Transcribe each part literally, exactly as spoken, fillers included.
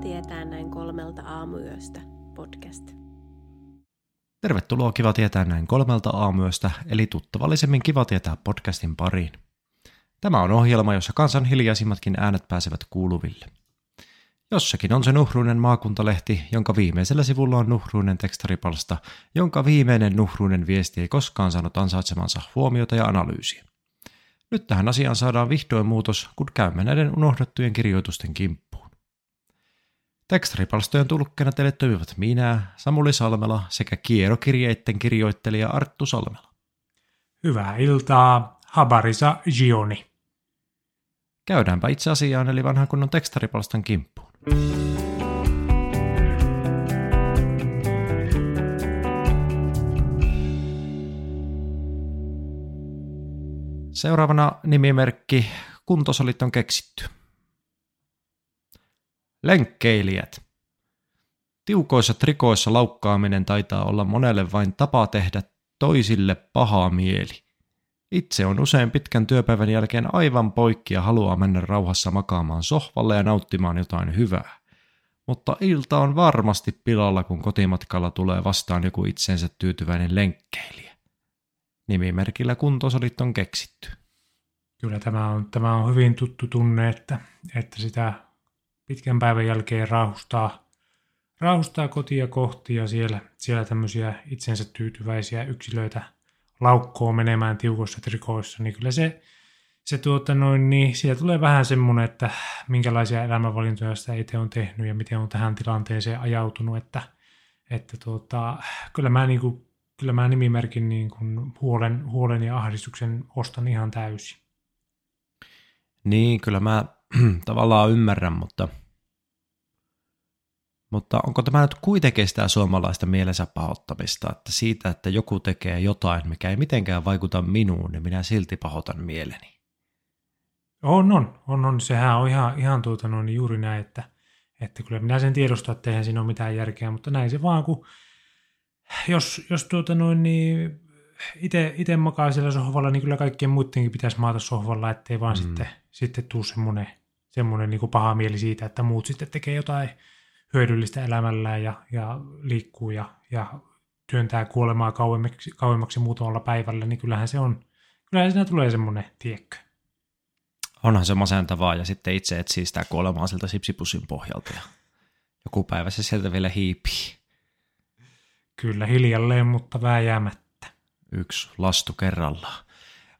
tietää näin kolmelta aamuyöstä podcast. Tervetuloa Kiva tietää näin kolmelta aamuyöstä, eli tuttavallisemmin Kiva tietää podcastin pariin. Tämä on ohjelma, jossa kansan hiljaisimmatkin äänet pääsevät kuuluville. Jossakin on se nuhruinen maakuntalehti, jonka viimeisellä sivulla on nuhruinen tekstaripalsta, jonka viimeinen nuhruinen viesti ei koskaan saanut ansaitsemansa huomiota ja analyysiä. Nyt tähän asiaan saadaan vihdoin muutos, kun käymme näiden unohdettujen kirjoitusten kimppuun. Tekstaripalstojen tulkkeena teille toimivat minä, Samuli Salmela sekä kierrokirjeitten kirjoittelija Arttu Salmela. Hyvää iltaa, Habarisa Gioni. Käydäänpä itse asiaan eli vanhan kunnon tekstaripalstan kimppuun. Seuraavana nimimerkki kuntosalit on keksitty. Lenkkeilijät. Tiukoissa trikoissa laukkaaminen taitaa olla monelle vain tapa tehdä toisille paha mieli. Itse on usein pitkän työpäivän jälkeen aivan poikki ja haluaa mennä rauhassa makaamaan sohvalle ja nauttimaan jotain hyvää. Mutta ilta on varmasti pilalla, kun kotimatkalla tulee vastaan joku itseensä tyytyväinen lenkkeilijä. Nimimerkillä kuntosalit on keksitty. Kyllä tämä on, tämä on hyvin tuttu tunne, että, että sitä pitkän päivän jälkeen raahustaa, raahustaa kotia kohti ja siellä, siellä tämmöisiä itsensä tyytyväisiä yksilöitä laukkoon menemään tiukoissa trikoissa, niin kyllä se, se tuota noin, niin siellä tulee vähän semmoinen, että minkälaisia elämänvalintoja sitä itse on tehnyt ja miten on tähän tilanteeseen ajautunut, että, että tuota, kyllä mä niin kuin Kyllä mä nimimerkin niin kuin huolen, huolen ja ahdistuksen ostan ihan täysin. Niin, kyllä mä tavallaan ymmärrän, mutta, mutta onko tämä nyt kuitenkin sitä suomalaista mielensä pahoittamista, että siitä, että joku tekee jotain, mikä ei mitenkään vaikuta minuun, niin minä silti pahoitan mieleni? On, on, on, on. Sehän on ihan, ihan tuota, no, niin juuri näin, että, että kyllä minä sen tiedostan, että eihän siinä ole mitään järkeä, mutta näin se vaan, kun Jos, jos tuota noin, niin itse makaa siellä sohvalla, niin kyllä kaikkien muidenkin pitäisi maata sohvalla, ettei vaan mm. sitten, sitten tule semmoinen, semmoinen niin kuin paha mieli siitä, että muut sitten tekee jotain hyödyllistä elämällään ja, ja liikkuu ja, ja työntää kuolemaa kauemmaksi, kauemmaksi muutamalla päivällä, niin kyllähän se on, kyllähän siinä tulee semmoinen, tiekkö. Onhan se masentavaa ja sitten itse etsii sitä kuolemaa sieltä sipsipussin pohjalta ja joku päivä se sieltä vielä hiipii. Kyllä hiljalleen, mutta vääjäämättä. Yksi lastu kerrallaan.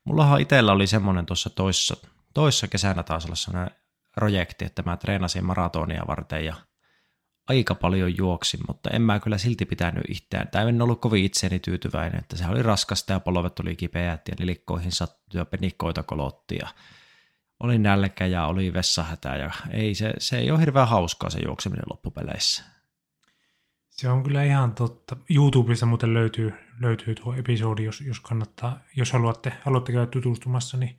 Mullahan itsellä oli semmoinen tuossa toissa, toissa kesänä taas olla semmoinen projekti, että mä treenasin maratonia varten ja aika paljon juoksin, mutta en mä kyllä silti pitänyt itseään. Tämä en ollut kovin itseeni tyytyväinen, että se oli raskasta ja polvet oli kipeät ja lilikkoihin sattui ja penikkoita kolotti ja oli nälkä ja oli vessahätä ja ei, se, se ei ole hirveän hauskaa se juokseminen loppupeleissä. Se on kyllä ihan totta. YouTubessa muuten löytyy, löytyy tuo episodi, jos, jos kannattaa, jos haluatte, haluatte käydä tutustumassa, niin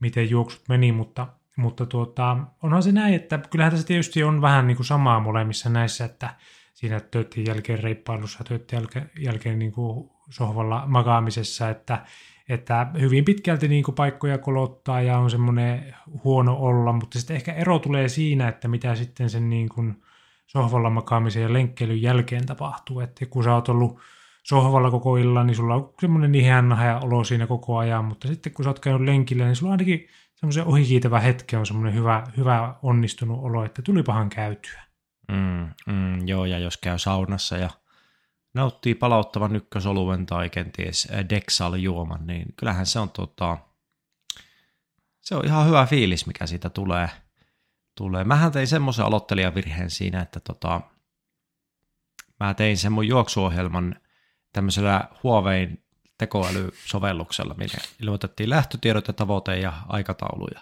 miten juoksut meni, mutta, mutta tuota, onhan se näin, että kyllähän tässä tietysti on vähän niin kuin samaa molemmissa näissä, että siinä töiden jälkeen reippailussa, töiden jälkeen, jälkeen niin kuin sohvalla makaamisessa, että, että hyvin pitkälti niin kuin paikkoja kolottaa ja on semmoinen huono olla, mutta sitten ehkä ero tulee siinä, että mitä sitten sen niin kuin sohvalla makaamisen ja lenkkeilyn jälkeen tapahtuu, että kun sä oot ollut sohvalla koko illan, niin sulla on semmoinen ihan naha olo siinä koko ajan, mutta sitten kun sä oot käynyt lenkillä, niin sulla ainakin semmoisen ohikiitävä hetki on semmoinen hyvä, hyvä onnistunut olo, että tulipahan käytyä. Mm, mm, joo, ja jos käy saunassa ja nauttii palauttavan ykkösoluen tai kenties Dexal-juoman, niin kyllähän se on, tota, se on ihan hyvä fiilis, mikä siitä tulee. Tulee. Mähän tein semmoisen aloittelijavirheen siinä, että tota, mä tein sen mun juoksuohjelman tämmöisellä Huawein tekoälysovelluksella, millä ilmoitettiin lähtötiedot ja tavoite ja aikatauluja.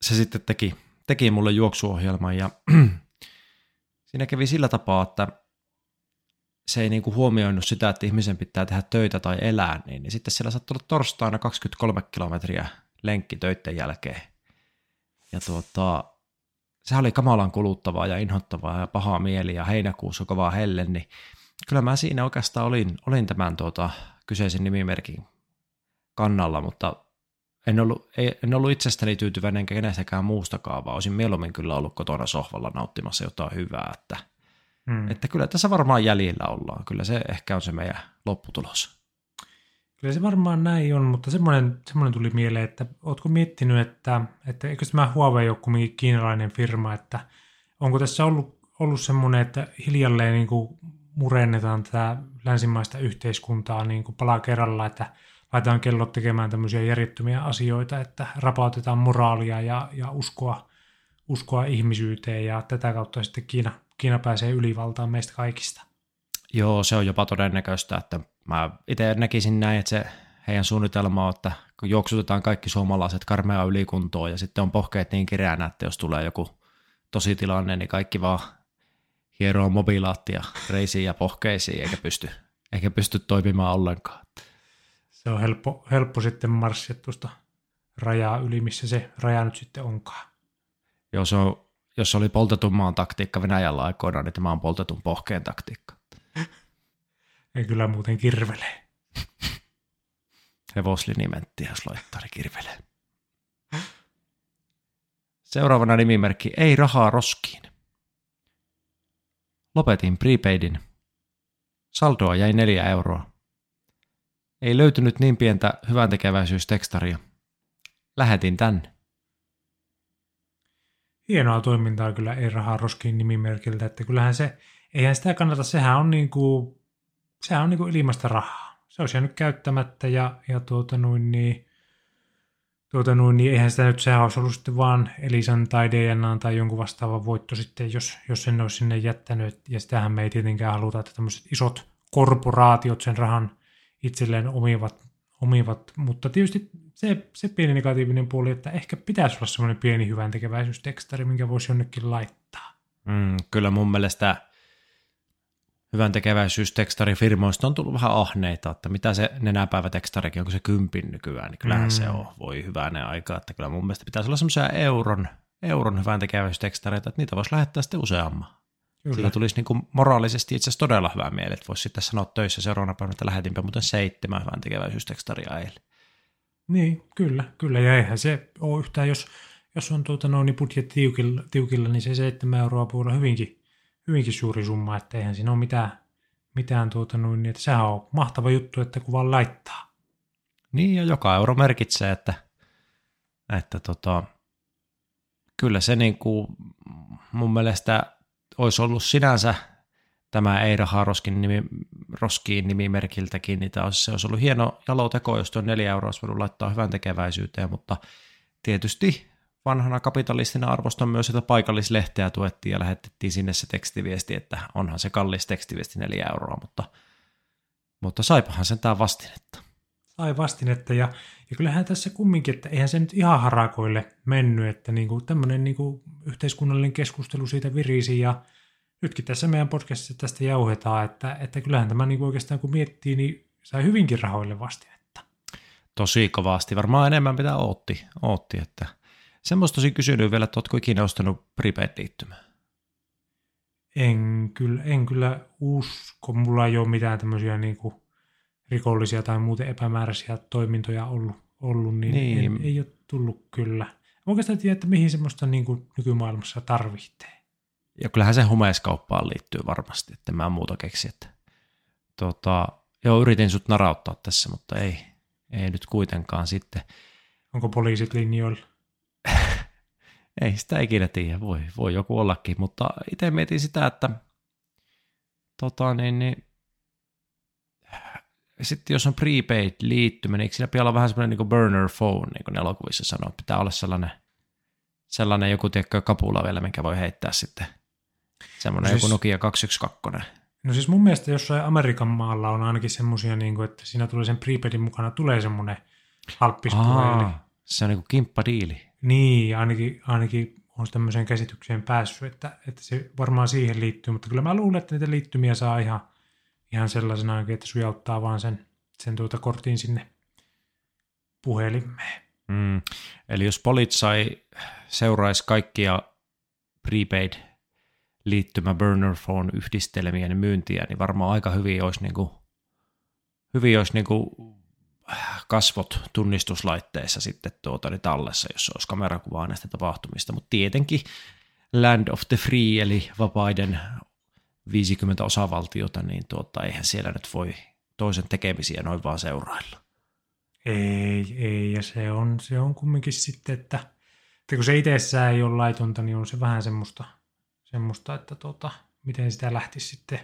Se sitten teki, teki mulle juoksuohjelman ja siinä kävi sillä tapaa, että se ei niinku huomioinut sitä, että ihmisen pitää tehdä töitä tai elää, niin, niin sitten siellä saattoi olla torstaina kaksikymmentäkolme kilometriä lenkki töiden jälkeen. Ja tuota, sehän oli kamalan kuluttavaa ja inhottavaa ja pahaa mieli ja heinäkuussa kovaa helle, niin kyllä mä siinä oikeastaan olin, olin tämän tuota, kyseisen nimimerkin kannalla, mutta En ollut, ei, en ollut itsestäni tyytyväinen enkä kenestäkään muustakaan, vaan olisin mieluummin kyllä ollut kotona sohvalla nauttimassa jotain hyvää. Että, mm. että kyllä tässä varmaan jäljellä ollaan. Kyllä se ehkä on se meidän lopputulos. Kyllä se varmaan näin on, mutta semmoinen, semmoinen tuli mieleen, että ootko miettinyt, että, että eikö tämä Huawei ole kuitenkin kiinalainen firma, että onko tässä ollut, ollut semmoinen, että hiljalleen niin kuin murennetaan tätä länsimaista yhteiskuntaa niin kuin palaa kerralla, että laitetaan kellot tekemään tämmöisiä järjettömiä asioita, että rapautetaan moraalia ja, ja uskoa, uskoa ihmisyyteen, ja tätä kautta sitten Kiina, Kiina pääsee ylivaltaan meistä kaikista. Joo, se on jopa todennäköistä, että mä itse näkisin näin, että se heidän suunnitelma on, että juoksutetaan kaikki suomalaiset karmeaa ylikuntoon, ja sitten on pohkeet niin kireänä, että jos tulee joku tositilanne, niin kaikki vaan hieroo mobiilaattia reisiin ja pohkeisiin, eikä pysty, eikä pysty toimimaan ollenkaan. Se on helppo, helppo sitten marssia tuosta rajaa yli, missä se raja nyt sitten onkaan. Joo, se on, jos se oli poltetun maan taktiikka Venäjällä aikoinaan, niin tämä on poltetun pohkeen taktiikka. Ei kyllä muuten kirvelee. Hevoslinimenttiä, jos laittaa, niin kirvelee. Seuraavana nimimerkki Ei rahaa roskiin. Lopetin prepaidin. Saldoa jäi neljä euroa. Ei löytynyt niin pientä hyväntekeväisyystekstaria. Lähetin tänne. Hienoa toimintaa kyllä Ei rahaa roskiin nimimerkiltä, että kyllähän se, eihän sitä kannata, sehän on niin kuin, sehän on niin kuin ilmaista rahaa. Se olisi jäänyt käyttämättä ja, ja tuota noin niin, tuota noin niin, eihän sitä nyt, sehän olisi ollut sitten vaan Elisan tai D N A:n tai jonkun vastaavan voitto sitten, jos, jos sen olisi sinne jättänyt, ja sitähän me ei tietenkään haluta, että tämmöiset isot korporaatiot sen rahan itselleen omivat, omivat. Mutta tietysti se, se pieni negatiivinen puoli, että ehkä pitäisi olla semmoinen pieni hyväntekeväisyystekstari, minkä voisi jonnekin laittaa. Mm, kyllä mun mielestä hyväntekeväisyystekstarifirmoista on tullut vähän ahneita, että mitä se nenäpäivätekstarikin, onko se kympin nykyään, niin kyllähän mm. se on, voi hyvänä aikaa, että kyllä mun mielestä pitäisi olla semmoisia euron, euron hyväntekeväisyystekstareita, että niitä voisi lähettää sitten useamman. Kyllä. Sillä tulisi niin kuin moraalisesti itse asiassa todella hyvä mieli, että voisi sitten sanoa töissä seuraavana päivänä, että lähetinpä muuten seitsemän hyvän tekeväisyystekstaria eilen. Niin, kyllä, kyllä, ja eihän se ole yhtään, jos, jos on tuota, no, niin budjetti tiukilla, tiukilla, niin se seitsemän euroa puolella hyvinkin, hyvinkin suuri summa, että eihän siinä ole mitään, mitään tuota, no, niin, että sehän on mahtava juttu, että kun vaan laittaa. Niin, ja joka euro merkitsee, että, että tota, kyllä se niin kuin mun mielestä olisi ollut sinänsä tämä Ei rahaa roskin nimi, roskiin nimimerkiltäkin, niin tämä olisi, se olisi ollut hieno jaloteko, jos tuon neljä euroa olisi voinut laittaa hyvän tekeväisyyteen, mutta tietysti vanhana kapitalistina arvostan myös, että paikallislehteä tuettiin ja lähetettiin sinne se tekstiviesti, että onhan se kallis tekstiviesti neljä euroa, mutta, mutta saipahan sen tämä vastinetta. Sai vastinetta, ja, ja kyllähän tässä kumminkin, että eihän se nyt ihan harakoille mennyt, että niinku, tämmöinen niinku yhteiskunnallinen keskustelu siitä virisi, ja nytkin tässä meidän podcastissa tästä jauhetaan, että, että kyllähän tämä niinku oikeastaan kun miettii, niin sai hyvinkin rahoille vastinetta. Tosi kovasti, varmaan enemmän mitä ootti, ootti että semmoista tosi kysynyt vielä, että ootko ikinä ostanut prepaid-liittymään? En kyllä, en kyllä usko, mulla ei ole mitään tämmöisiä niinku rikollisia tai muuten epämääräisiä toimintoja ollut, ollut niin, niin. En, ei ole tullut kyllä. Oikeastaan tiedä, että mihin semmoista niin kuin nykymaailmassa tarvitsee. Ja kyllähän se homeiskauppaan liittyy varmasti, että mä en muuta keksi. Että, tota, joo, yritin sut narauttaa tässä, mutta ei, ei nyt kuitenkaan sitten. Onko poliisit linjoilla? Ei sitä ikinä tiedä, voi, voi joku ollakin, mutta itse mietin sitä, että tota niin, niin sitten jos on prepaid-liittymä, niin eikö siinä pitää olla vähän semmoinen niin burner phone, niin kuin ne elokuvissa sanoo? Pitää olla sellainen, sellainen joku tiedätkö, kapula vielä, minkä voi heittää sitten. Semmoinen no siis, joku Nokia kaksisataakaksitoista. No siis mun mielestä jossain Amerikan maalla on ainakin semmoisia, niin kuin, että siinä tulee sen prepaidin mukana, tulee semmoinen halppispuoli. Se on niin kuin kimppadiili. Niin, ainakin, ainakin on tämmöiseen käsitykseen päässyt, että, että se varmaan siihen liittyy, mutta kyllä mä luulen, että niitä liittymiä saa ihan Ihan sellaisena, että sujauttaa vaan sen, sen tuota kortin sinne puhelimeen. Mm. Eli jos politsai seuraisi kaikkia prepaid liittymä burner phone yhdistelmien myyntiä, niin varmaan aika hyvin olisi, niin kuin, hyvin olisi niin kuin kasvot tunnistuslaitteessa sitten tuota, niin tallessa, jos olisi kamerakuvaa näistä tapahtumista, mutta tietenkin land of the free, eli vapaiden viisikymmentä osavaltiota, niin tuota, eihän siellä nyt voi toisen tekemisiä noin vaan seurailla. Ei, ei, ja se on, se on kumminkin sitten, että, että kun se itsessään ei ole laitonta, niin on se vähän semmoista, semmoista että tuota, miten sitä lähtisi sitten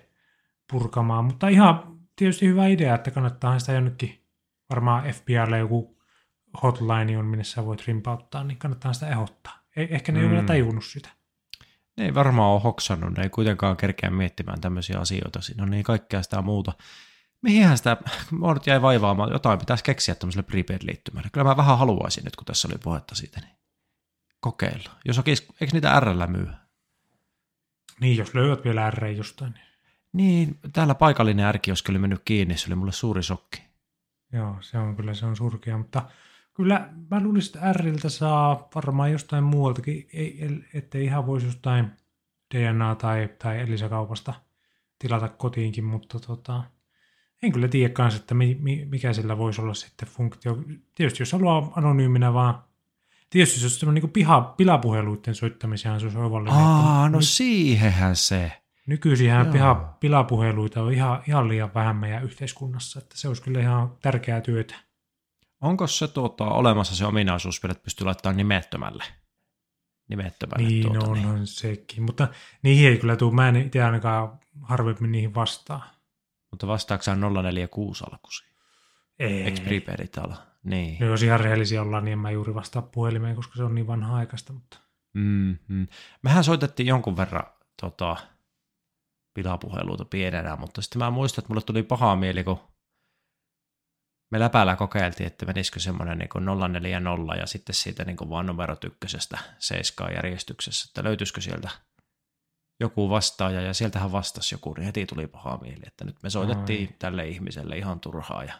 purkamaan, mutta ihan tietysti hyvä idea, että kannattaahan sitä jonnekin, varmaan F B I:lle joku hotline on, minne sä voit rimpauttaa, niin kannattaa sitä ehdottaa. Ehkä ne mm. ei ole vielä tajunnut sitä. Ne ei varmaan ole hoksannut, ne ei kuitenkaan kerkeä miettimään tämmöisiä asioita. Siinä on niin kaikkea sitä muuta. Mihinhän sitä, mä nyt jäi vaivaamaan, jotain pitäisi keksiä tämmöiselle prepaid-liittymälle. Kyllä mä vähän haluaisin nyt, kun tässä oli puhetta siitä, niin kokeilla. Jos oikein, eikö niitä R:llä myy? Niin, jos löydät vielä R jostain. Niin, niin täällä paikallinen R-kioski oli mennyt kiinni, se oli mulle suuri shokki. Joo, se on kyllä, se on surkea, mutta kyllä mä luulisin, että R:ltä saa varmaan jostain muualtakin, ettei ihan voisi jostain D N A- tai, tai Elisa-kaupasta tilata kotiinkin, mutta tota, en kyllä tiedä kanssa, että mi, mi, mikä sillä voisi olla sitten funktio. Tietysti jos haluaa anonyyminä vaan, tietysti jos on niin piha, pilapuheluiden soittamiseen, se olisi oivallinen. Aa, no siihenhän se. Nykyisinhän piha, pilapuheluita on ihan, ihan liian vähän meidän yhteiskunnassa, että se olisi kyllä ihan tärkeää työtä. Onko se tuota, olemassa se ominaisuus, että pystyy laittamaan nimettömälle? nimettömälle niin, tuota, no niin. On sekin, mutta niihin ei kyllä tule. Mä en itse ainakaan harvemmin niihin vastaa. Mutta vastaaksaan nolla neljä kuusi alkuisiin? Ei. Eikö prepaidit ala? Niin. No jos ihan rehellisiä ollaan, niin en mä juuri vastaa puhelimeen, koska se on niin vanha-aikaista. Mutta... Mm-hmm. Mehän soitettiin jonkun verran... Tota... pilapuheluita pienenä, mutta sitten mä muistan, että mulle tuli paha mieli, kun me läpäällä kokeiltiin, että menisikö semmoinen niin kuin nolla neljä nolla ja sitten siitä niin kuin vaan numerot ykkösestä seiskaan järjestyksessä, että löytyisikö sieltä joku vastaaja ja sieltähän vastasi joku, niin heti tuli paha mieli, että nyt me soitettiin Ai. tälle ihmiselle ihan turhaa ja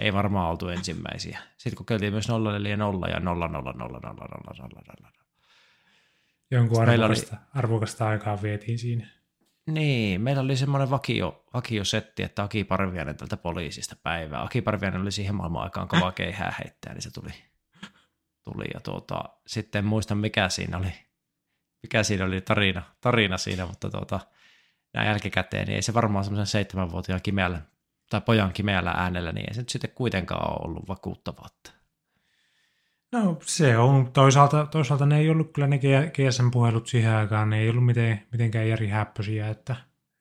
ei varmaan oltu ensimmäisiä. Sitten kokeiltiin myös nolla neljä nolla ja nolla nolla nolla nolla nolla nolla nolla. Jonkun arvokasta, arvokasta aikaa vietiin siinä. Niin, meillä oli semmoinen vakio, vakiosetti, että Aki Parviainen tältä poliisista päivää. Aki Parviainen oli siihen maailman aikaan kovaa keihää heittää, niin se tuli. tuli ja tuota, sitten en muista, mikä siinä oli, mikä siinä oli tarina, tarina siinä, mutta tuota, näin jälkikäteen, niin ei se varmaan semmoisen seitsemänvuotiaan kimeällä, tai pojan kimeällä äänellä, niin ei se nyt sitten kuitenkaan ole ollut vakuuttavaa. No se on. Toisaalta, toisaalta ne ei ollut kyllä ne G S M-puhelut siihen aikaan, ne ei ollut miten, mitenkään järihäppöisiä, että,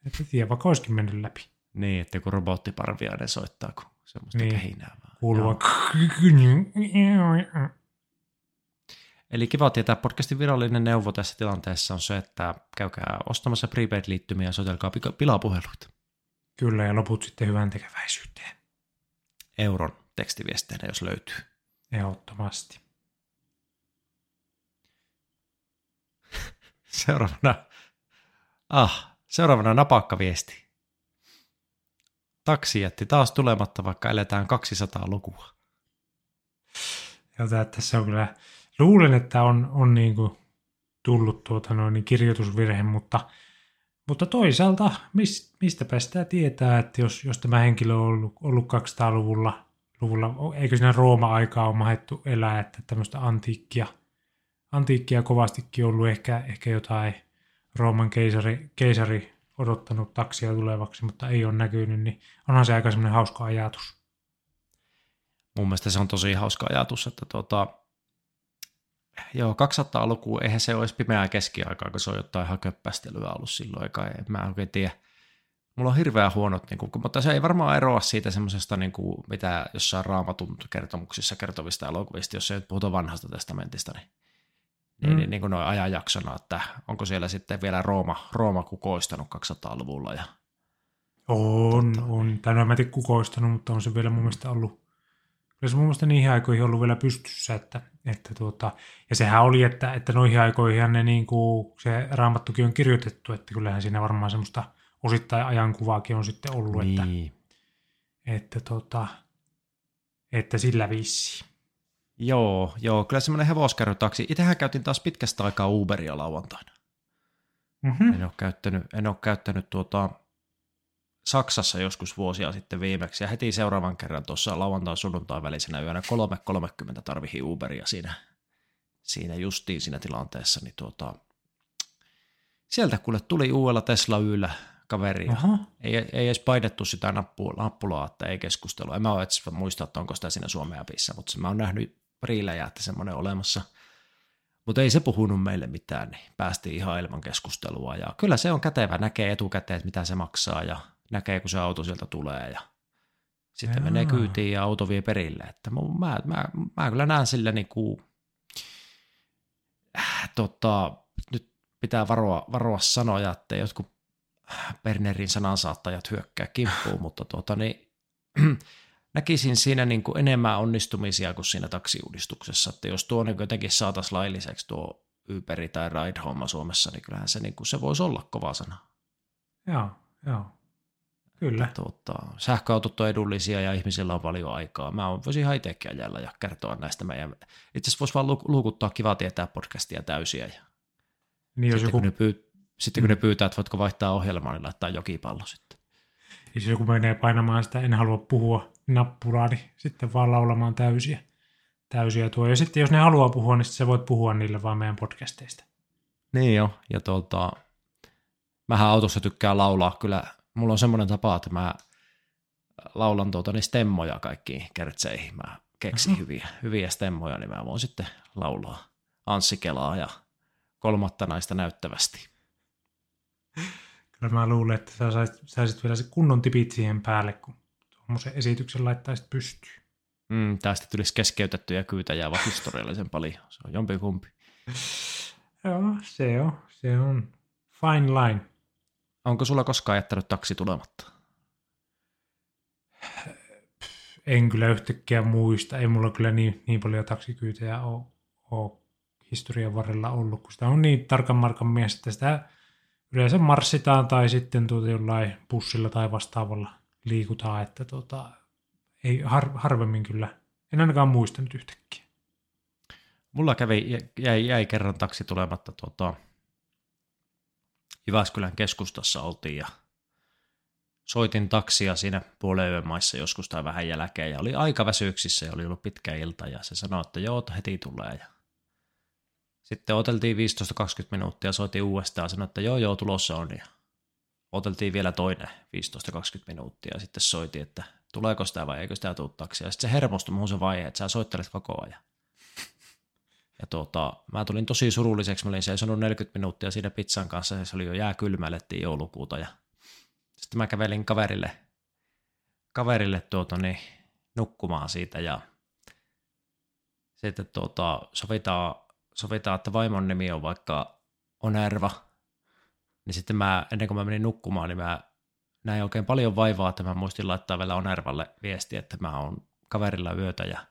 että tiedä, vaikka olisikin mennyt läpi. Niin, että kun robottiparviainen soittaa, kun semmoista niin. kähinää vaan. Kuulua. Eli Kiva tietää podcastin virallinen neuvo tässä tilanteessa on se, että käykää ostamassa prepaid-liittymiä ja soitelkaa pilapuheluita. Kyllä, ja loput sitten hyvän tekeväisyyteen. Euron tekstiviesteinä, jos löytyy. Ehdottomasti. Seuraavana, ah, seuraavana napakka viesti. Taksi jätti taas tulematta, vaikka eletään kaksisataa lukua. Joten tässä on kyllä, luulen, että on, on niin kuin tullut tuota noin kirjoitusvirhe, mutta, mutta toisaalta mis, mistäpä sitä tietää, että jos, jos tämä henkilö on ollut, ollut kaksisataaluvulla, luvulla, eikö siinä Rooma-aikaa ole mahdettu elää, että tämmöistä antiikkia, antiikkia kovastikin ollut, ehkä, ehkä jotain Rooman keisari, keisari odottanut taksia tulevaksi, mutta ei ole näkynyt, niin onhan se aika semmoinen hauska ajatus. Mun mielestä se on tosi hauska ajatus, että tuota, joo, kaksisataalukua, eihän se olisi pimeää keskiaikaa, kun se on jotain haköppästelyä ollut silloin, eikä en mä oikein tiedä. Mulla on hirveän huonot, niin kuin, mutta se ei varmaan eroa siitä semmoisesta, niin kuin, mitä jossain Raamatun kertomuksissa kertovista elokuvista, jos ei nyt puhuta vanhasta testamentista, niin, mm. niin, niin, niin kuin noin ajanjaksona, että onko siellä sitten vielä Rooma, Rooma kukoistanut kaksisataaluvulla. Ja, on, totta. on. Tai en mä tiedä kukoistanut, mutta on se vielä mun mielestä ollut. Kyllä se mun mielestä niihin aikoihin ollut vielä pystyssä, että, että tuota, ja sehän oli, että, että noihin aikoihin ne niin kuin, se Raamattukin on kirjoitettu, että kyllähän siinä varmaan semmoista osittain ajankuvaakin on sitten ollut, niin. että, että, tota, että sillä vissiin. Joo, joo, kyllä semmoinen hevoskärrytaksi. Itsehän käytin taas pitkästä aikaa Uberia lauantaina. Mm-hmm. En ole käyttänyt, en ole käyttänyt tuota, Saksassa joskus vuosia sitten viimeksi, ja heti seuraavan kerran tuossa lauantai-sunnuntain välisenä yönä kolme kolmekymmentä tarvihin Uberia siinä, siinä justiin siinä tilanteessa, niin tuota, sieltä kuule tuli uudella Tesla Yllä kaveri, ei, ei edes painettu sitä nappu, nappulaa, että ei keskustelu, en mä ole edes muista, että onko sitä siinä Suomea pissä, mutta mä oon nähnyt riilejä, että semmoinen olemassa, mutta ei se puhunut meille mitään, niin päästiin ihan ilman keskustelua, ja kyllä se on kätevä, näkee etukäteen, että mitä se maksaa, ja näkee, kun se auto sieltä tulee ja sitten Jaa. menee kyytiin ja auto vie perille. Että mä, mä, mä, mä kyllä näen sillä niin kuin, äh, tota, nyt pitää varoa, varoa sanoja, että jotkut Bernerin sanansaattajat hyökkää kimppuun, mutta tuota, niin, näkisin siinä niin kuin enemmän onnistumisia kuin siinä taksiuudistuksessa. Että jos tuo niin jotenkin saataisiin lailliseksi tuo Uberi tai Ride Home Suomessa, niin kyllähän se, niin kuin, se voisi olla kova sana. Joo, joo. Kyllä. Tuota, sähköautot on edullisia ja ihmisillä on paljon aikaa. Mä voisin ihan itsekin ajalla ja kertoa näistä meidän. Itse asiassa voisi vaan luukuttaa Kiva tietää -podcastia täysiä. Ja niin sitten, joku... kun pyyt... sitten kun ne pyytää, että voitko vaihtaa ohjelmaa, niin laittaa Jokipallo sitten. Jos joku menee painamaan sitä, en halua puhua nappulaa, niin sitten vaan laulamaan täysiä. täysiä tuo. Ja sitten jos ne haluaa puhua, niin sitten sä voit puhua niille vaan meidän podcasteista. Niin jo. Ja tuolta, mähän autossa tykkään laulaa kyllä. Mulla on semmoinen tapa, että mä laulan tuota, niin stemmoja kaikkiin kertseihin. Mä keksin uh-huh. hyviä, hyviä stemmoja, niin mä voin sitten laulaa Anssi Kelaa ja kolmatta naista näyttävästi. Kyllä mä luulen, että sä saisit, saisit vielä se kunnon tipit siihen päälle, kun tuommoisen esityksen laittaisit pystyyn. Mm, tästä tulisi keskeytettyjä kyytäjää vaan historiallisen paljon. Se on jompikumpi. Joo, se on. Se on fine line. Onko sulla koskaan jättänyt taksi tulematta? En kyllä yhtäkkiä muista. Ei mulla kyllä niin, niin paljon taksikyytejä ole, ole historian varrella ollut, kun sitä on niin tarkan markan mies, että sitä yleensä marssitaan tai sitten tuota jollain bussilla tai vastaavalla liikutaan, että tuota, ei har, harvemmin kyllä. En ainakaan muista nyt yhtäkkiä. Mulla kävi, jäi, jäi kerran taksi tulematta tuota... Jyväskylän keskustassa oltiin ja soitin taksia siinä puolen yön maissa joskus tai vähän jälkeen ja oli aika väsyyksissä ja oli ollut pitkä ilta ja se sanoi, että joo, heti tulee. Ja sitten oteltiin viisitoista kaksikymmentä minuuttia, soitin uudestaan ja sanoi, että joo, joo, tulossa on. Ja oteltiin vielä toinen viisitoista kaksikymmentä minuuttia ja sitten soitin, että tuleeko sitä vai eikö sitä tule taksia. Ja sitten se hermostui muun se vaihe, että sä soittelet koko ajan. Ja tuota, mä tulin tosi surulliseksi, mä olin seisonut neljäkymmentä minuuttia siinä pizzan kanssa, se oli jo jääkylmä, elettiin joulukuuta ja sitten mä kävelin kaverille, kaverille tuota, niin, nukkumaan siitä ja sitten tuota, sovitaan, sovitaan, että vaimon nimi on vaikka Onerva, niin sitten mä, ennen kuin mä menin nukkumaan, niin mä näin oikein paljon vaivaa, että mä muistin laittaa vielä Onervalle viestiä, että mä oon kaverilla yötä ja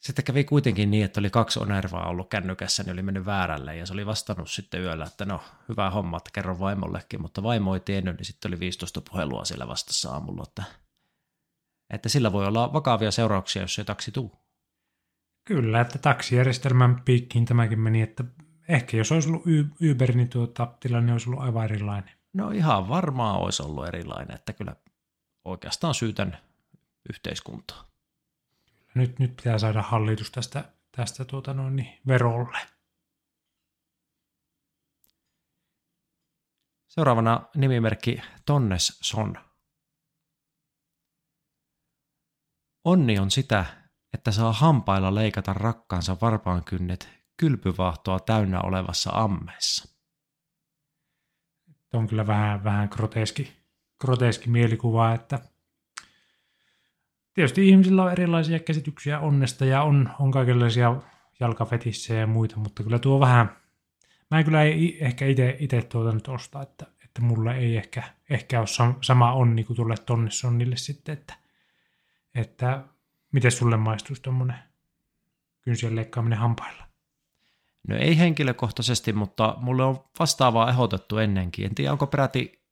sitten kävi kuitenkin niin, että oli kaksi Onervaa ollut kännykässä, niin oli mennyt väärälle ja se oli vastannut sitten yöllä, että no hyvä homma, että kerron vaimollekin, mutta vaimo ei tiennyt, niin sitten oli viisitoista puhelua siellä vastassa aamulla, että, että sillä voi olla vakavia seurauksia, jos ei taksi tule. Kyllä, että taksijärjestelmän piikkiin tämäkin meni, että ehkä jos olisi ollut Uber, niin tuota, tilanne olisi ollut aivan erilainen. No ihan varmaan olisi ollut erilainen, että kyllä oikeastaan syytän yhteiskuntaa. Nyt, nyt pitää saada hallitus tästä, tästä tuota noin, niin verolle. Seuraavana nimimerkki Tonnes Son. Onni on sitä, että saa hampailla leikata rakkaansa varpaankynnet kylpyvaahtoa täynnä olevassa ammeessa. On kyllä vähän, vähän groteski, groteski mielikuva, että... Tietysti ihmisillä on erilaisia käsityksiä onnesta ja on, on kaikenlaisia jalkafetissejä ja muita, mutta kyllä tuo vähän, mä en kyllä ei, ehkä itse tuota nyt ostaa, että, että mulla ei ehkä, ehkä ole sama onni kuin tuolle Tonne Sonnille sitten, että, että miten sulle maistuisi tuommoinen kynsien leikkaaminen hampailla? No ei henkilökohtaisesti, mutta mulle on vastaavaa ehdotettu ennenkin. En tiedä, onko peräti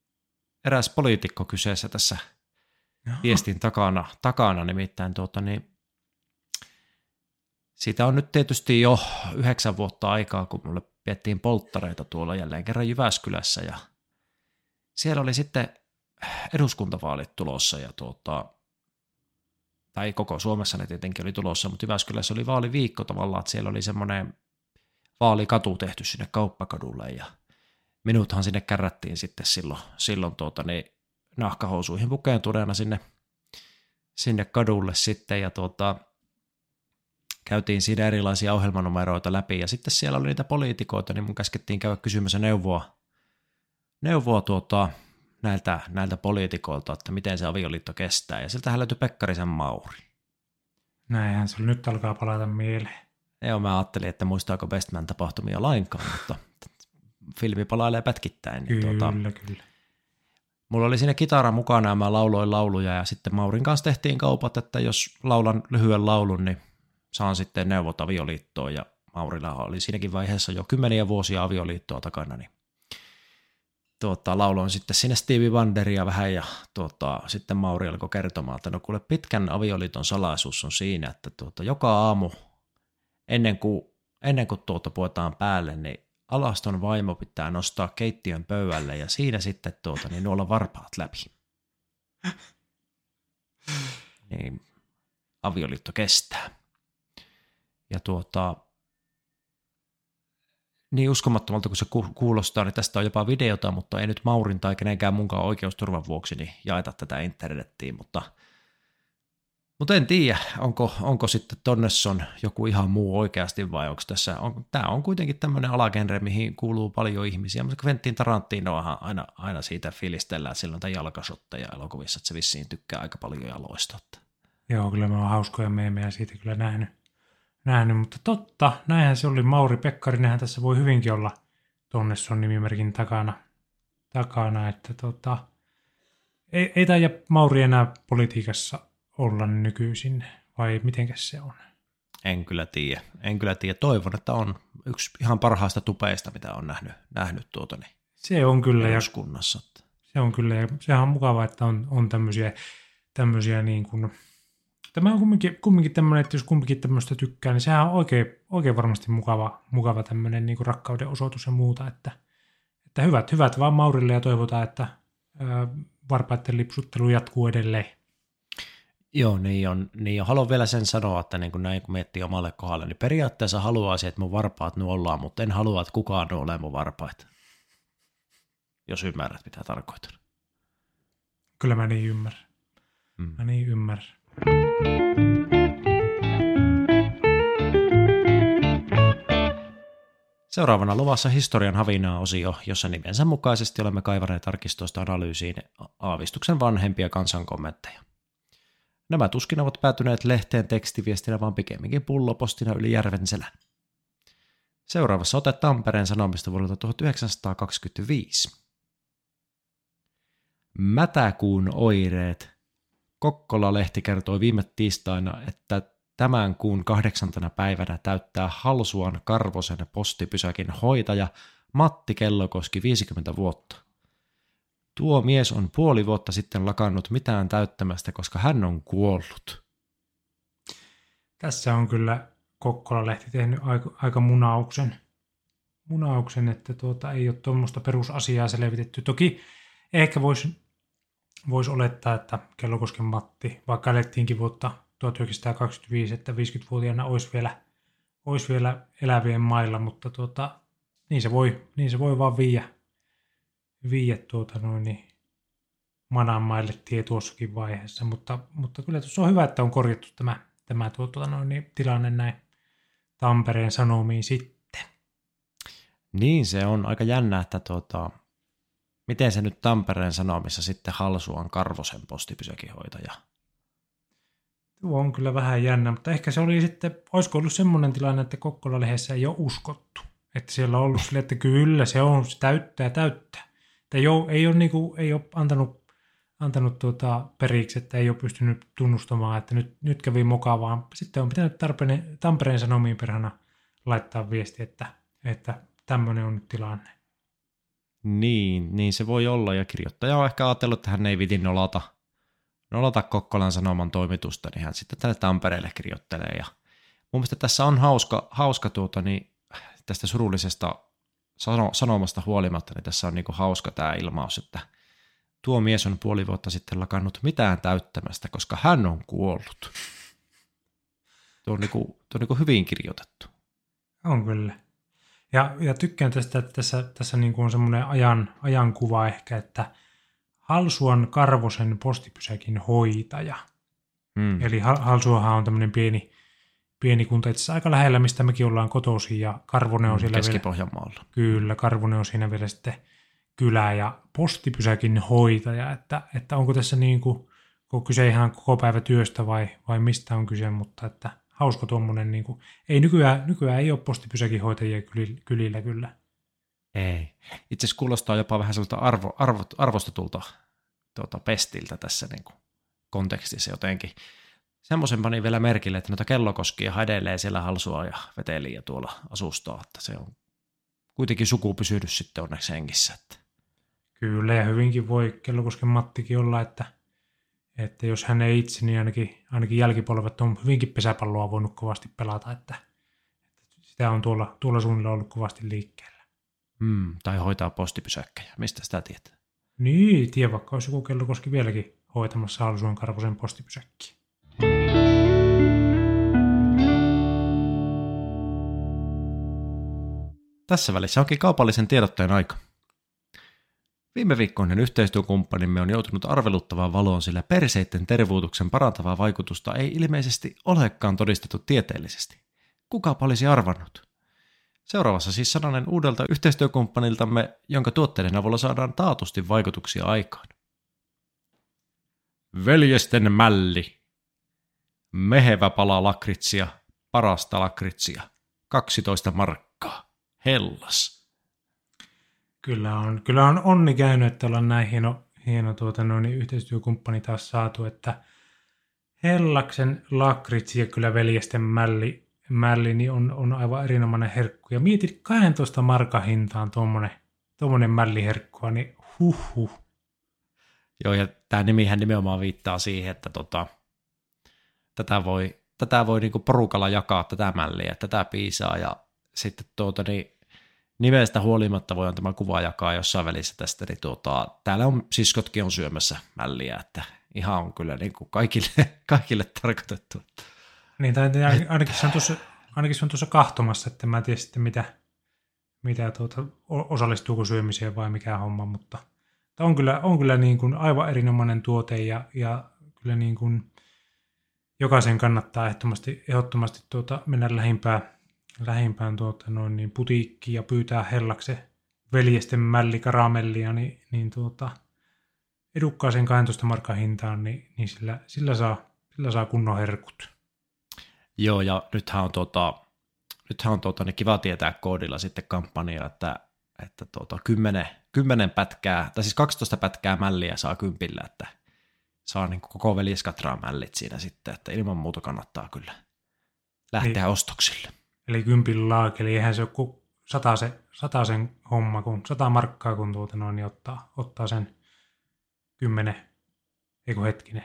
eräs poliitikko kyseessä tässä viestin takana, takana nimittäin tuota, niin siitä on nyt tietysti jo yhdeksän vuotta aikaa, kun mulle piettiin polttareita tuolla jälleen kerran Jyväskylässä ja siellä oli sitten eduskuntavaalit tulossa ja tuota, tai koko Suomessa ne tietenkin oli tulossa, mutta Jyväskylässä oli vaaliviikko tavallaan, että siellä oli semmoinen vaalikatu tehty sinne kauppakadulle ja minuthan sinne kärrättiin sitten silloin, silloin tuota, niin nahkahousuihin pukeentuneena sinne, sinne kadulle sitten ja tuota, käytiin siinä erilaisia ohjelmanumeroita läpi ja sitten siellä oli niitä poliitikoita, niin mun käskettiin käydä kysymässä neuvoa, neuvoa tuota, näiltä, näiltä poliitikoilta, että miten se avioliitto kestää ja siltähän löytyi Pekkarisen Mauri. Näinhän se nyt alkaa palata mieleen. Joo, mä ajattelin, että muistaako Bestman tapahtumia lainkaan, mutta filmi palailee pätkittäin. Niin kyllä, tuota, kyllä. Mulla oli siinä kitara mukana ja mä lauloin lauluja ja sitten Maurin kanssa tehtiin kaupat, että jos laulan lyhyen laulun, niin saan sitten neuvot avioliittoon ja Maurilla oli siinäkin vaiheessa jo kymmeniä vuosia avioliittoa takana, niin tuota, lauloin sitten sinne Stevie Wonderia vähän ja tuota, sitten Mauri alkoi kertomaan, että no kuule pitkän avioliiton salaisuus on siinä, että tuota, joka aamu ennen kuin, ennen kuin tuota puetaan päälle, niin alaston vaimo pitää nostaa keittiön pöydälle ja siinä sitten tuota, niin nuolla varpaat läpi. Niin, avioliitto kestää. Ja tuota, niin uskomattomalta kuin se kuulostaa, niin tästä on jopa videota, mutta ei nyt Maurin tai kenenkään munkaan oikeusturvan vuoksi niin jaeta tätä internettiin, mutta Mutta en tiedä, onko, onko sitten Tonnesson joku ihan muu oikeasti vai onko tässä, on, tämä on kuitenkin tämmöinen alagenre, mihin kuuluu paljon ihmisiä, mutta Quentin Tarantinoahan aina, aina siitä filistellään silloin tämän jalkasotteja elokuvissa, että se vissiin tykkää aika paljon jaloista. Joo, kyllä mä oon hauskoja meemejä siitä kyllä nähnyt, nähnyt, mutta totta, näinhän se oli Mauri Pekkarinenhän tässä voi hyvinkin olla Tonnesson nimimerkin takana, takana että tota, ei, ei tämä Mauri enää politiikassa olla nykyisin, vai mitenkäs se on? En kyllä tiedä. En kyllä tiedä. Toivon, että on yksi ihan parhaista tupeista, mitä on nähnyt, nähnyt tuota niin. Se on kyllä. Eduskunnassa. Se on kyllä. Ja sehän on mukavaa, että on, on tämmöisiä, tämmöisiä niin kuin, tämä on kumminkin, kumminkin tämmöinen, että jos kumminkin tämmöistä tykkää, niin sehän on oikein, oikein varmasti mukava, mukava tämmöinen niin kuin rakkauden osoitus ja muuta, että, että hyvät, hyvät vaan Maurille ja toivotaan, että ää, varpaiden lipsuttelu jatkuu edelleen. Joo, niin on, niin on. Haluan vielä sen sanoa, että niin kun näin kun miettii omalle kohdalle, niin periaatteessa haluaisin, että mun varpaat nuollaan, mutta en halua, että kukaan nuolee mun varpaita, jos ymmärrät, mitä tarkoitan. Kyllä mä niin ymmärrän. Mm. Mä niin ymmärrän. Seuraavana luvassa historian havinaa osio, jossa nimensä mukaisesti olemme kaivaneet arkistoista analyysiin aavistuksen vanhempia kansankommentteja. Nämä tuskin ovat päätyneet lehteen tekstiviestinä, vaan pikemminkin pullopostina yli järven selän. Seuraavassa ote Tampereen Sanomista vuodelta tuhatyhdeksänsataakaksikymmentäviisi. Mätäkuun oireet. Kokkola-lehti kertoi viime tiistaina, että tämän kuun kahdeksantena päivänä täyttää Halsuan Karvosen postipysäkin hoitaja Matti Kellokoski viisikymmentä vuotta. Tuo mies on puoli vuotta sitten lakannut mitään täyttämästä, koska hän on kuollut. Tässä on kyllä Kokkola-lehti tehnyt aika, aika munauksen, munauksen, että tuota, ei ole tuommoista perusasiaa selvitetty. Toki ehkä voisi vois olettaa, että Kellokosken Matti, vaikka elettiinkin vuotta tuhatyhdeksänsataakaksikymmentäviisi, että viisikymmentävuotiaana olisi vielä, olisi vielä elävien mailla, mutta tuota, niin, se voi, niin se voi vaan viiä. viiä tuota noin manamaille tie tuossakin vaiheessa, mutta, mutta kyllä tuossa on hyvä, että on korjattu tämä, tämä tuota noin tilanne näin Tampereen Sanomiin sitten. Niin se on aika jännä, että tuota, miten se nyt Tampereen Sanomissa sitten Halsuan Karvosen postipysäkinhoitaja? Tuo on kyllä vähän jännä, mutta ehkä se oli sitten, olisiko ollut semmoinen tilanne, että Kokkola-lehdessä ei ole uskottu, että siellä on ollut sille, että kyllä se on, se täyttää, täyttää. Joo, ei ole, niin kuin, ei ole antanut, antanut tuota periksi, että ei ole pystynyt tunnustamaan, että nyt, nyt kävi mokaa, vaan sitten on pitänyt tarpeen, Tampereen Sanomiin perhana laittaa viesti, että, että tämmöinen on nyt tilanne. Niin, niin se voi olla, ja kirjoittaja on ehkä ajatellut, että hän ei viti nolata, nolata Kokkolan Sanoman toimitusta, niin hän sitten tänne Tampereelle kirjoittelee. Ja mun mielestä tässä on hauska, hauska tuota, niin tästä surullisesta sanomasta huolimatta, niin tässä on niinku hauska tämä ilmaus, että tuo mies on puoli vuotta sitten lakannut mitään täyttämästä, koska hän on kuollut. Tuo on, niin kuin, tuo on niin kuin hyvin kirjoitettu. On kyllä. Ja, ja tykkään tästä, että tässä, tässä niin kuin on semmoinen ajan, ajankuva ehkä, että Halsuan Karvosen postipysäkin hoitaja. Hmm. Eli Halsuahan on tämmöinen pieni, pieni kunta, itse asiassa aika lähellä, mistä mekin ollaan kotoisin, ja Karvonen on hmm, siellä Keski-Pohjanmaalla. Vielä, kyllä, Karvonen on siinä vielä sitten kylä ja postipysäkin hoitaja, että, että onko tässä niin kuin, onko kyse ihan koko päivä työstä vai, vai mistä on kyse, mutta että hauska tuommoinen, niin kuin, ei nykyään, nykyään ei ole postipysäkin hoitajia kylillä, kylillä kyllä. Ei. Itse asiassa kuulostaa jopa vähän sellaista arvo, arvo, arvostetulta tuota, pestiltä tässä niin kuin kontekstissa jotenkin. Semmoisen panin vielä merkille, että noita Kellokoskia hädelee siellä Halsua ja veteliä tuolla asustaa, että se on kuitenkin suku pysynyt sitten onneksi hengissä. Että. Kyllä, ja hyvinkin voi Kellokosken Mattikin olla, että, että jos hän ei itse, niin ainakin, ainakin jälkipolvet on hyvinkin pesäpalloa voinut kovasti pelata, että, että sitä on tuolla, tuolla suunnilla ollut kovasti liikkeellä. Mm, tai hoitaa postipysäkkejä, mistä sitä tietää? Niin, tiedä vaikka olisi joku Kellokoski vieläkin hoitamassa Halsuan Karvosen postipysäkkiä. Tässä välissä onkin kaupallisen tiedotteen aika. Viime viikkoinen yhteistyökumppanimme on joutunut arveluttavaan valoon, sillä perseitten tervuutuksen parantavaa vaikutusta ei ilmeisesti olekaan todistettu tieteellisesti. Kukapa olisi arvannut? Seuraavassa siis sananen uudelta yhteistyökumppaniltamme, jonka tuotteiden avulla saadaan taatusti vaikutuksia aikaan. Veljesten mälli. Mehevä pala lakritsia, parasta lakritsia, kaksitoista markkaa. Hellas. Kyllä on, kyllä on onni käynyt, että ollaan näin hieno, hieno tuota, noin, yhteistyökumppani taas saatu, että Hellaksen lakritsi ja kyllä Veljesten mälli, mälli niin on, on aivan erinomainen herkku. Ja mietit kaksitoista markan hintaan tuommoinen, tuommoinen mälliherkkua, niin huhhuh. Joo, ja tämä nimihän nimenomaan viittaa siihen, että tota, tätä voi, tätä voi niinku porukalla jakaa, tätä mälliä, tätä piisaa, ja sitten tuota niin, nimestä huolimatta voidaan tämä kuva jakaa jossain välissä tästä, niin tuota, täällä on siskotkin on syömässä mälliä, että ihan on kyllä niin kuin kaikille, kaikille tarkoitettu. Niin, tai ainakin se on tuossa, ainakin se on tuossa kahtomassa, että mä en tiedä sitten mitä, mitä tuota, osallistuuko syömiseen vai mikä homma, mutta on kyllä, on kyllä niin kuin aivan erinomainen tuote ja, ja kyllä niin kuin jokaisen kannattaa ehdottomasti, ehdottomasti tuota, mennä lähimpään. lähimpään tuota, noin, niin putiikki ja pyytää Hellaksen Veljesten mälli karamellia, niin, niin tuota, edukkaaseen kaksitoista markan hintaan, niin, niin sillä, sillä, saa, sillä saa kunnon herkut. Joo, ja nythän on, tuota, nythän on tuota, niin kiva tietää koodilla sitten kampanja, että, että tuota, kymmenen, kymmenen pätkää, tai siis kaksitoista pätkää mälliä saa kympillä, että saa niin koko veljeskatraa mällit siinä sitten, että ilman muuta kannattaa kyllä lähteä niin ostoksille. Eli kympin laakeli, eihän se ole kuin sataisen, sataisen homma, kun sata markkaa kun tuota noin, niin ottaa, ottaa sen kymmenen, eiku hetkinen.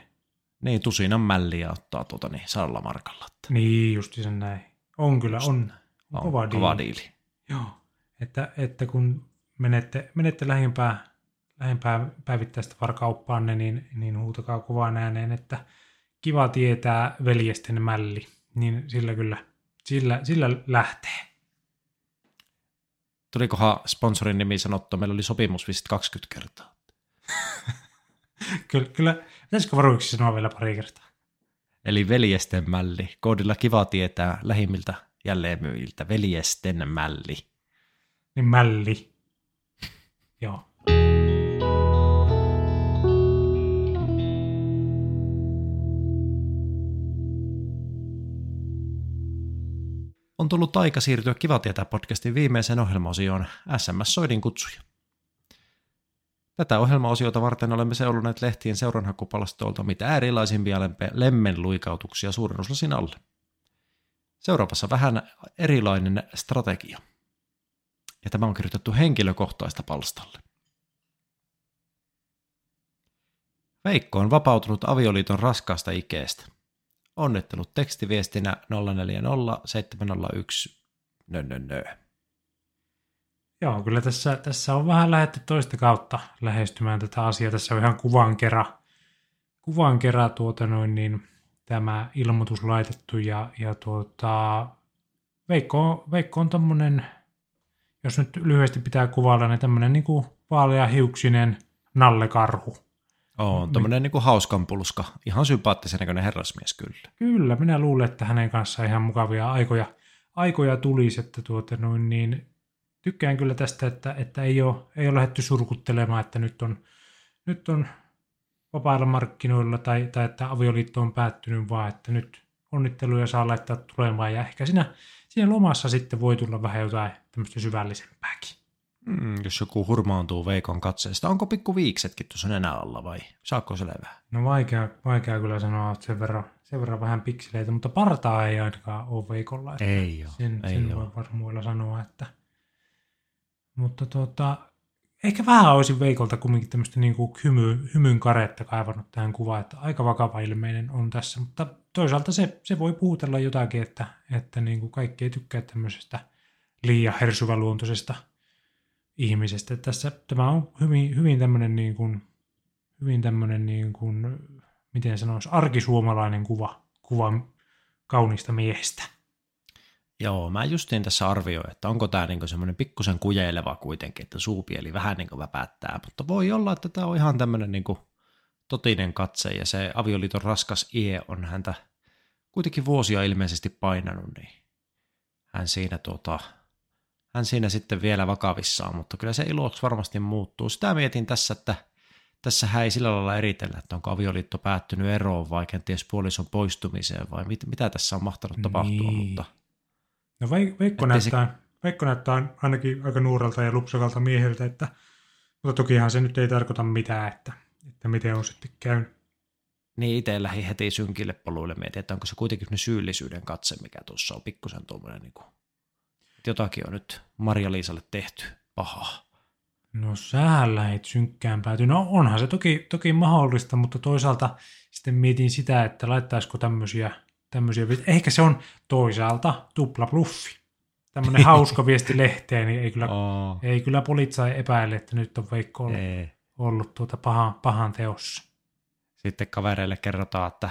Niin, tusinan mälliä ottaa tuota niin sadalla markalla. Niin, justi sen näin. On kyllä, on, on kova, kova diili. diili. Joo, että, että kun menette, menette lähimpään, lähimpään päivittäistavarakauppaan, niin, niin huutakaa kovaan ääneen, että kiva tietää Veljesten mälli, niin sillä kyllä Sillä, sillä lähtee. Tulikohan sponsorin nimi sanottua, meillä oli sopimus visit kaksikymmentä kertaa. kyllä, kyllä. Pitäisikö varuiksi sanoa vielä pari kertaa? Eli Veljesten mälli. Koodilla kiva tietää lähimmiltä jälleenmyyjiltä. Veljesten mälli. Niin mälli. Joo. On tullut aika siirtyä Kiva tietää -podcastin viimeiseen ohjelmaosioon, S M S-soidin kutsuja. Tätä ohjelmaosiota varten olemme seuloneet lehtien seuranhakupalstoilta mitä erilaisimpia lemmenluikautuksia suurennuslasin alle. Seuraavassa vähän erilainen strategia. Ja tämä on kirjoitettu henkilökohtaista palstalle. Veikko on vapautunut avioliiton raskaasta ikeestä. Onnittelut tekstiviestinä nolla neljä nolla seitsemän nolla yksi nö nö nö. Joo, kyllä tässä, tässä on vähän lähdetty toista kautta lähestymään tätä asiaa. Tässä on ihan kuvan kerran, kuvan kerran tuota noin, niin tämä ilmoitus laitettu. Ja, ja tuota, Veikko, Veikko on tämmöinen, jos nyt lyhyesti pitää kuvailla, niin tämmöinen niin kuin vaaleahiuksinen nallekarhu. On tämmöinen niin kuin hauskanpuluska, ihan sympaattisen näköinen herrasmies kyllä. Kyllä, minä luulen, että hänen kanssaan ihan mukavia aikoja, aikoja tulisi, että tuota noin niin... Tykkään kyllä tästä, että, että ei ole, ei ole lähdetty surkuttelemaan, että nyt on, nyt on vapailla markkinoilla tai, tai että avioliitto on päättynyt, vaan että nyt onnitteluja saa laittaa tulemaan ja ehkä siinä, siinä lomassa sitten voi tulla vähän jotain tämmöistä syvällisempääkin. Mm, jos joku hurmaantuu Veikon katseesta, onko pikku viiksetkin tuossa nenä alla vai saako selvää? No vaikea, vaikea kyllä sanoa, että sen verran, sen verran vähän pikseleitä, mutta partaa ei ainakaan ole Veikolla. Ei ole, sen, ei sen ole. Voi varmuilla sanoa, että... Mutta tuota, ehkä vähän olisi Veikolta kumminkin tämmöistä niin kuin hymy, hymyn karetta kaivannut tähän kuvaan, että aika vakava ilmeinen on tässä, mutta toisaalta se, se voi puhutella jotakin, että, että niin kuin kaikki ei tykkää tämmöisestä liian hersyväluontoisesta ihmisestä. Tässä tämä on hyvin, hyvin tämmöinen, niin kuin, hyvin tämmöinen niin kuin, miten sanoisi, arkisuomalainen kuva, kuva kaunista miehestä. Joo, mä justiin tässä arvioin, että onko tämä niinku semmoinen pikkusen kujeileva kuitenkin, että suupieli vähän niinku väpättää, mutta voi olla, että tämä on ihan tämmöinen niinku totinen katse, ja se avioliiton raskas ie on häntä kuitenkin vuosia ilmeisesti painanut, niin hän siinä, tuota, hän siinä sitten vielä vakavissaan, mutta kyllä se iloksi varmasti muuttuu. Sitä mietin tässä, että tässä ei sillä lailla eritellä, että onko avioliitto päättynyt eroon vai kenties puolison poistumiseen, vai mit, mitä tässä on mahtanut tapahtua, niin. mutta... No Veikko näyttää, se... Veikko näyttää ainakin aika nuorelta ja lupsakalta mieheltä, että, mutta tokihan se nyt ei tarkoita mitään, että, että miten on sitten käynyt. Niin itse lähdin heti synkille poluille mietin, että onko se kuitenkin ne syyllisyyden katse, mikä tuossa on pikkusen tuommoinen, niin kuin, että jotakin on nyt Marja-Liisalle tehty pahaa. No sä lähdet synkkään päätyä. No onhan se toki, toki mahdollista, mutta toisaalta sitten mietin sitä, että laittaisiko tämmöisiä Tämmöisiä. Ehkä se on toisaalta tupla bluffi. Tämmöinen hauska viesti lehteen, niin ei kyllä, oh. ei kyllä poliitsai epäile, että nyt on Veikko ollut, ollut tuota pahan, pahan teossa. Sitten kavereille kerrotaan, että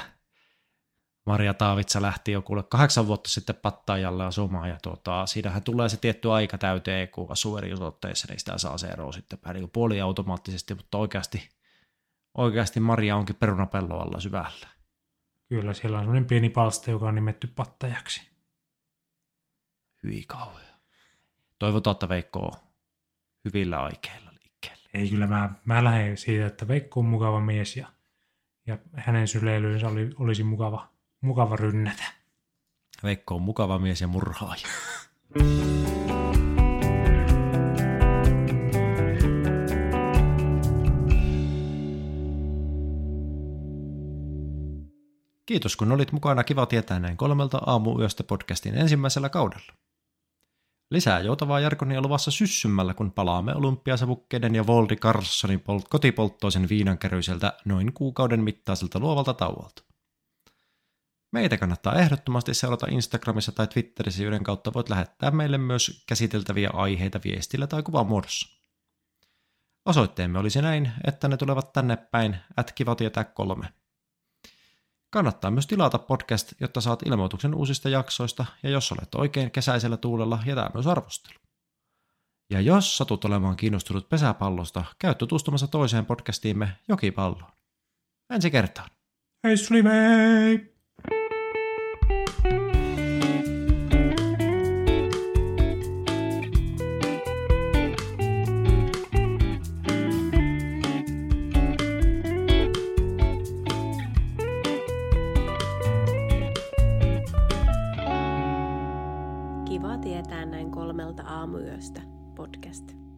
Maria Taavitsa lähti jo kuule kahdeksan vuotta sitten Pattajalle asumaan, ja tuota, siinähän tulee se tietty aika täyteen, kun asuu eri osoitteissa, niin sitä saa se eroa sitten niin puoliautomaattisesti, mutta oikeasti, oikeasti Maria onkin perunapellon alla syvällä. Kyllä, siellä on semmoinen pieni palsta, joka on nimetty Pattajaksi. Hyi kauhea. Toivotaan, että Veikko on hyvillä aikeilla liikkeellä. Ei, kyllä mä, mä lähden siitä, että Veikko on mukava mies ja, ja hänen syleilyynsä oli, olisi mukava, mukava rynnätä. Veikko on mukava mies ja murhaaja. Kiitos, kun olit mukana Kiva tietää näin kolmelta aamuyöstä podcastin ensimmäisellä kaudella. Lisää joutavaa jarkonia luvassa syssymällä, kun palaamme olympiasavukkeiden ja Voldi Carsonin kotipolttoisen viinankäryiseltä noin kuukauden mittaiselta luovalta tauolta. Meitä kannattaa ehdottomasti seurata Instagramissa tai Twitterissä, joiden kautta voit lähettää meille myös käsiteltäviä aiheita viestillä tai kuvamuodossa. Osoitteemme olisi näin, että ne tulevat tänne päin, ät kiva tietää kolme. Kannattaa myös tilata podcast, jotta saat ilmoituksen uusista jaksoista, ja jos olet oikein kesäisellä tuulella, jätä myös arvostelu. Ja jos satut olemaan kiinnostunut pesäpallosta, käy tutustumassa toiseen podcastiimme Jokipalloon. Ensi kertaan. Hei Slimei! Kiva tietää näin kolmelta aamuyöstä podcast.